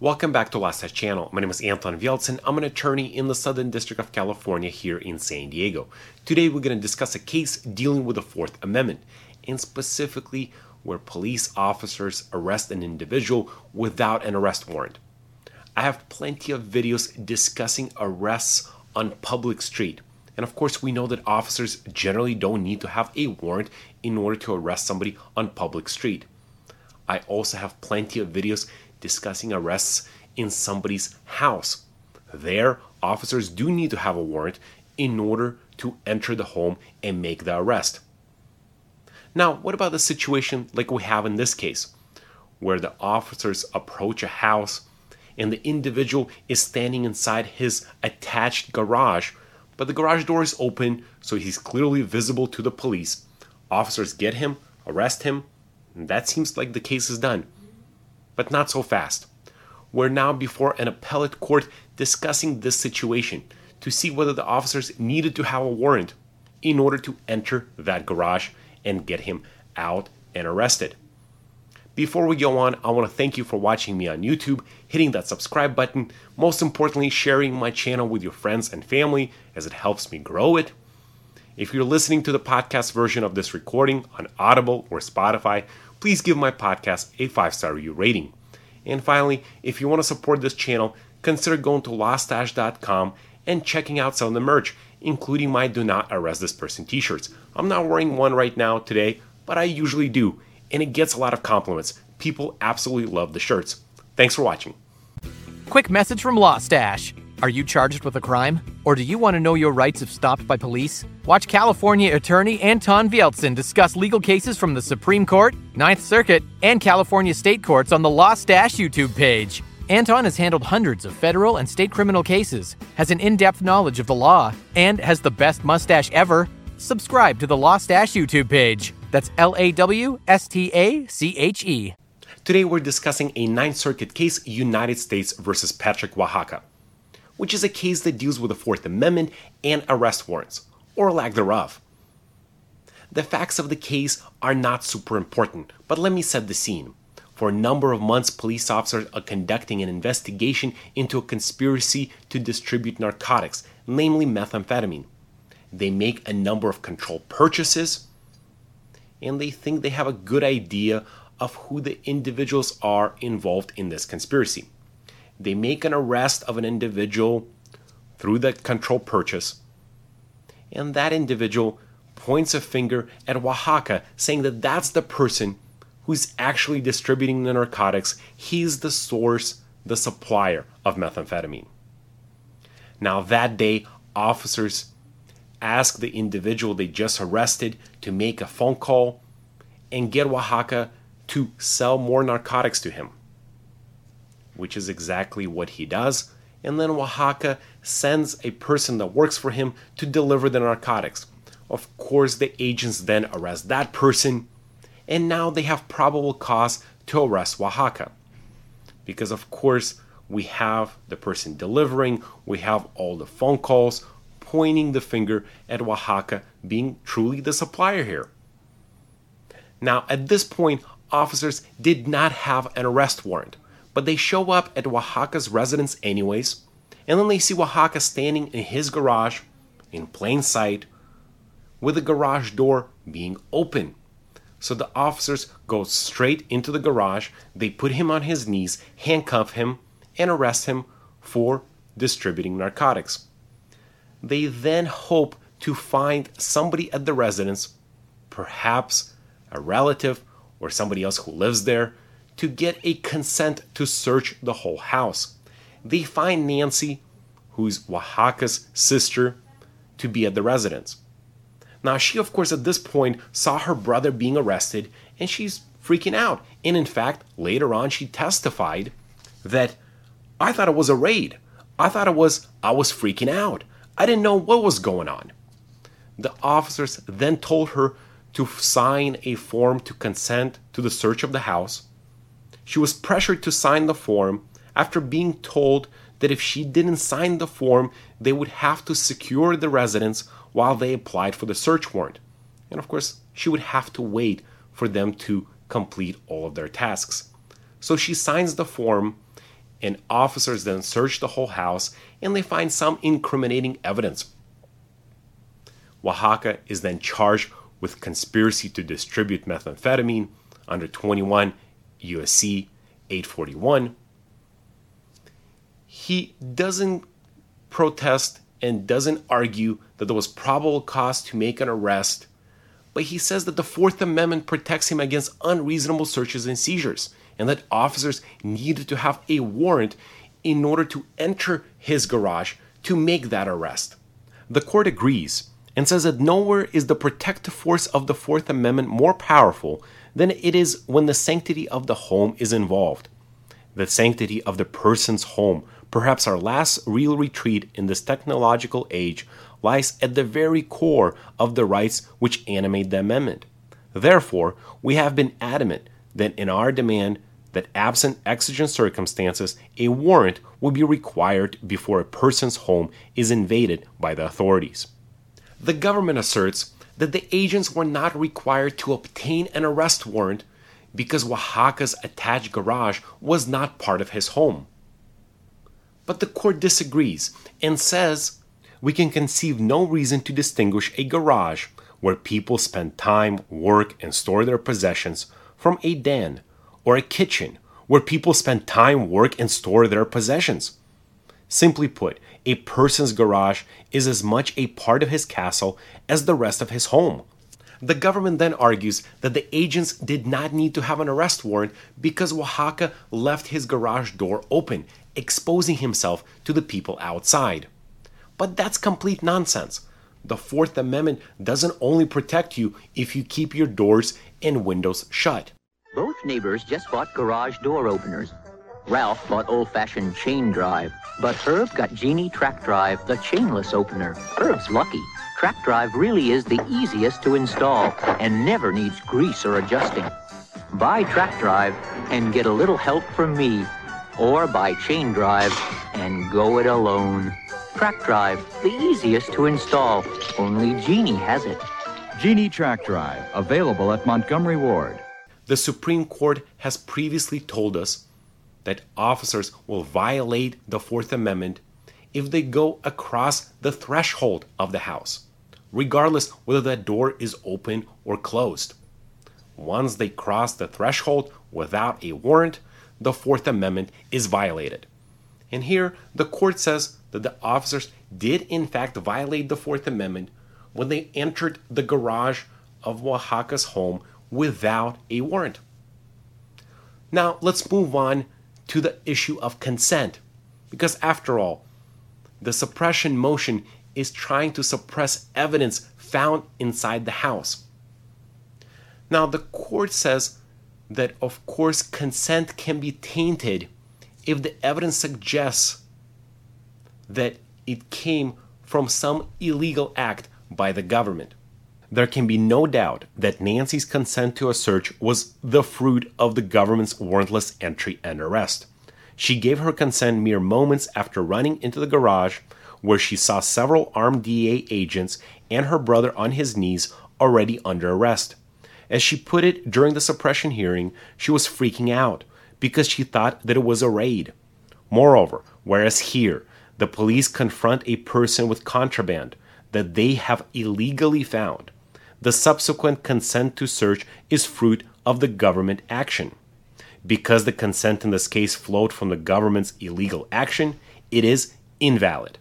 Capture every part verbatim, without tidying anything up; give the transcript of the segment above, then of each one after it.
Welcome back to Lawstache channel. My name is Anton Vialtsin. I'm an attorney in the Southern District of California here in San Diego. Today we're going to discuss a case dealing with the Fourth Amendment, and specifically where police officers arrest an individual without an arrest warrant. I have plenty of videos discussing arrests on public street. And of course, we know that officers generally don't need to have a warrant in order to arrest somebody on public street. I also have plenty of videos discussing arrests in somebody's house. There, officers do need to have a warrant in order to enter the home and make the arrest. Now, what about the situation like we have in this case, where the officers approach a house and the individual is standing inside his attached garage, but the garage door is open, so he's clearly visible to the police. Officers get him, arrest him, and that seems like the case is done. But not so fast. We're now before an appellate court discussing this situation to see whether the officers needed to have a warrant in order to enter that garage and get him out and arrested. Before we go on, I want to thank you for watching me on YouTube, hitting that subscribe button, most importantly, sharing my channel with your friends and family as it helps me grow it. If you're listening to the podcast version of this recording on Audible or Spotify, please give my podcast a five-star review rating. And finally, if you want to support this channel, consider going to lawstache dot com and checking out some of the merch, including my Do Not Arrest This Person t-shirts. I'm not wearing one right now today, but I usually do. And it gets a lot of compliments. People absolutely love the shirts. Thanks for watching. Quick message from Lawstache. Are you charged with a crime? Or do you want to know your rights if stopped by police? Watch California attorney Anton Vialtsin discuss legal cases from the Supreme Court, Ninth Circuit, and California state courts on the Lawstache YouTube page. Anton has handled hundreds of federal and state criminal cases, has an in-depth knowledge of the law, and has the best mustache ever. Subscribe to the Lawstache YouTube page. That's L A W S T A C H E. Today we're discussing a Ninth Circuit case, United States versus Patrick Oaxaca, which is a case that deals with the Fourth Amendment and arrest warrants, or lack thereof. The facts of the case are not super important, but let me set the scene. For a number of months, police officers are conducting an investigation into a conspiracy to distribute narcotics, namely methamphetamine. They make a number of controlled purchases, and they think they have a good idea of who the individuals are involved in this conspiracy. They make an arrest of an individual through the controlled purchase, and that individual points a finger at Oaxaca, saying that that's the person who's actually distributing the narcotics. He's the source, the supplier of methamphetamine. Now that day, officers ask the individual they just arrested to make a phone call and get Oaxaca to sell more narcotics to him, which is exactly what he does. And then Oaxaca sends a person that works for him to deliver the narcotics. Of course, the agents then arrest that person, and now they have probable cause to arrest Oaxaca. Because of course, we have the person delivering, we have all the phone calls, pointing the finger at Oaxaca being truly the supplier here. Now, at this point, officers did not have an arrest warrant, but they show up at Oaxaca's residence anyways, and then they see Oaxaca standing in his garage in plain sight with the garage door being open. So the officers go straight into the garage, they put him on his knees, handcuff him, and arrest him for distributing narcotics. They then hope to find somebody at the residence, perhaps a relative or somebody else who lives there, to get a consent to search the whole house. They find Nancy, who's Oaxaca's sister, to be at the residence. Now, she, of course, at this point saw her brother being arrested, and she's freaking out. And in fact, later on, she testified that, I thought it was a raid. I thought it was, I was freaking out. I didn't know what was going on. The officers then told her to sign a form to consent to the search of the house. She was pressured to sign the form after being told that if she didn't sign the form, they would have to secure the residence while they applied for the search warrant. And of course, she would have to wait for them to complete all of their tasks. So she signs the form, And officers then search the whole house, and they find some incriminating evidence. Oaxaca is then charged with conspiracy to distribute methamphetamine under twenty-one U S C eight forty-one. He doesn't protest and doesn't argue that there was probable cause to make an arrest, but he says that the Fourth Amendment protects him against unreasonable searches and seizures, and that officers needed to have a warrant in order to enter his garage to make that arrest. The court agrees and says that nowhere is the protective force of the Fourth Amendment more powerful than it is when the sanctity of the home is involved. The sanctity of the person's home, perhaps our last real retreat in this technological age, lies at the very core of the rights which animate the amendment. Therefore, we have been adamant that in our demand that absent exigent circumstances, a warrant will be required before a person's home is invaded by the authorities. The government asserts that the agents were not required to obtain an arrest warrant because Oaxaca's attached garage was not part of his home. But the court disagrees and says we can conceive no reason to distinguish a garage where people spend time, work, and store their possessions from a den or a kitchen where people spend time, work, and store their possessions. Simply put, a person's garage is as much a part of his castle as the rest of his home. The government then argues that the agents did not need to have an arrest warrant because Oaxaca left his garage door open, exposing himself to the people outside. But that's complete nonsense. The Fourth Amendment doesn't only protect you if you keep your doors and windows shut. Both neighbors just bought garage door openers. Ralph bought old-fashioned chain drive, but Herb got Genie track drive, the chainless opener. Herb's lucky. Track drive really is the easiest to install and never needs grease or adjusting. Buy track drive and get a little help from me, or buy chain drive and go it alone. Track drive, the easiest to install. Only Genie has it. Genie track drive, available at Montgomery Ward. The Supreme Court has previously told us that officers will violate the Fourth Amendment if they go across the threshold of the house, regardless whether that door is open or closed. Once they cross the threshold without a warrant, the Fourth Amendment is violated. And here, the court says that the officers did in fact violate the Fourth Amendment when they entered the garage of Oaxaca's home without a warrant. Now, let's move on to the issue of consent, because after all, the suppression motion is trying to suppress evidence found inside the house. Now, the court says that, of course, consent can be tainted if the evidence suggests that it came from some illegal act by the government. There can be no doubt that Nancy's consent to a search was the fruit of the government's warrantless entry and arrest. She gave her consent mere moments after running into the garage, where she saw several armed D E A agents and her brother on his knees, already under arrest. As she put it during the suppression hearing, she was freaking out because she thought that it was a raid. Moreover, whereas here, the police confront a person with contraband that they have illegally found, the subsequent consent to search is fruit of the government action. Because the consent in this case flowed from the government's illegal action, it is invalid.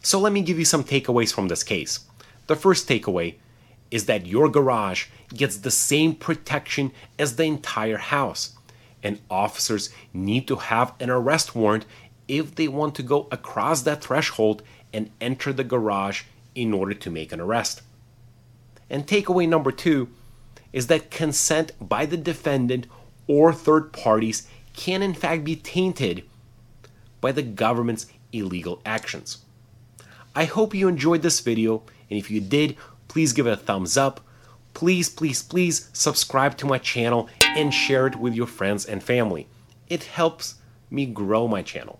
So let me give you some takeaways from this case. The first takeaway is that your garage gets the same protection as the entire house, and officers need to have an arrest warrant if they want to go across that threshold and enter the garage in order to make an arrest. And takeaway number two is that consent by the defendant or third parties can in fact be tainted by the government's illegal actions. I hope you enjoyed this video, and if you did, please give it a thumbs up. Please, please, please subscribe to my channel and share it with your friends and family. It helps me grow my channel.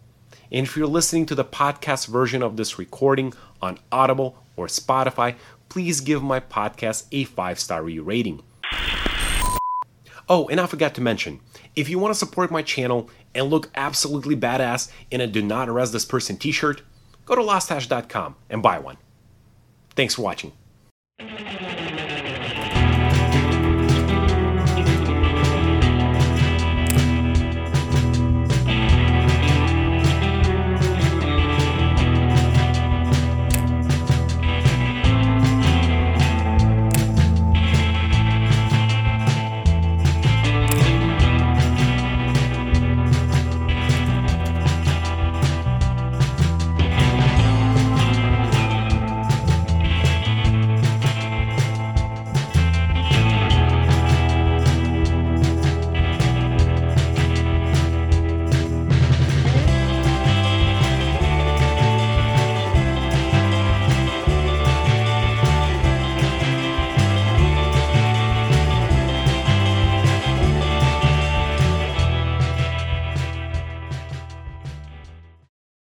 And if you're listening to the podcast version of this recording on Audible or Spotify, please give my podcast a five-star rating. Oh, and I forgot to mention, if you want to support my channel and look absolutely badass in a Do Not Arrest This Person t-shirt, go to lawstache dot com and buy one. Thanks for watching.